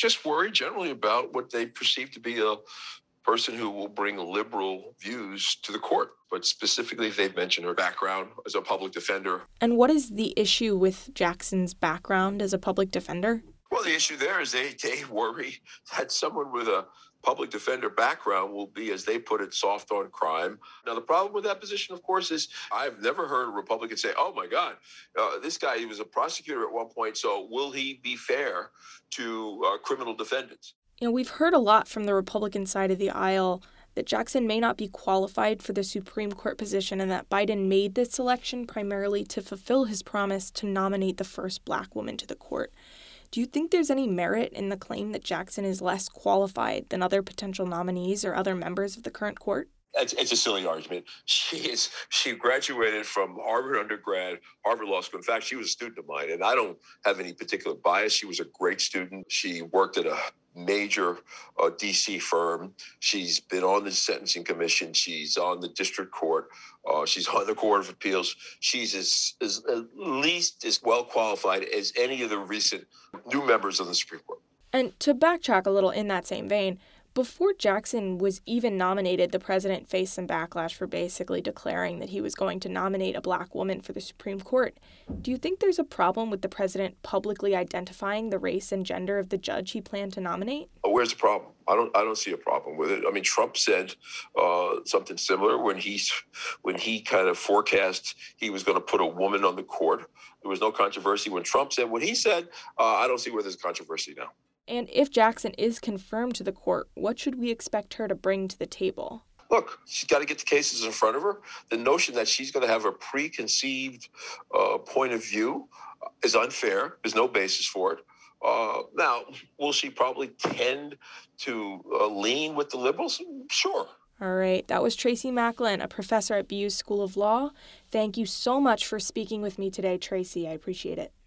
just worry generally about what they perceive to be a person who will bring liberal views to the court, but specifically if they've mentioned her background as a public defender. And what is the issue with Jackson's background as a public defender? Well, the issue there is they worry that someone with a public defender background will be, as they put it, soft on crime. Now, the problem with that position, of course, is I've never heard a Republican say, oh, my God, this guy, he was a prosecutor at one point, so will he be fair to criminal defendants? You know, we've heard a lot from the Republican side of the aisle that Jackson may not be qualified for the Supreme Court position and that Biden made this election primarily to fulfill his promise to nominate the first black woman to the court. Do you think there's any merit in the claim that Jackson is less qualified than other potential nominees or other members of the current court? It's a silly argument. She graduated from Harvard undergrad, Harvard Law School. In fact, she was a student of mine, and I don't have any particular bias. She was a great student. She worked at a major DC firm. She's been on the Sentencing Commission. She's on the district court. She's on the Court of Appeals. She's as at least as well qualified as any of the recent new members of the Supreme Court. And to backtrack a little in that same vein, before Jackson was even nominated, the president faced some backlash for basically declaring that he was going to nominate a black woman for the Supreme Court. Do you think there's a problem with the president publicly identifying the race and gender of the judge he planned to nominate? Where's the problem? I don't see a problem with it. I mean, Trump said something similar when he kind of forecast he was going to put a woman on the court. There was no controversy when Trump said what he said. I don't see where there's controversy now. And if Jackson is confirmed to the court, what should we expect her to bring to the table? Look, she's got to get the cases in front of her. The notion that she's going to have a preconceived point of view is unfair. There's no basis for it. Now, will she probably tend to lean with the liberals? Sure. All right. That was Tracy Macklin, a professor at BU's School of Law. Thank you so much for speaking with me today, Tracy. I appreciate it.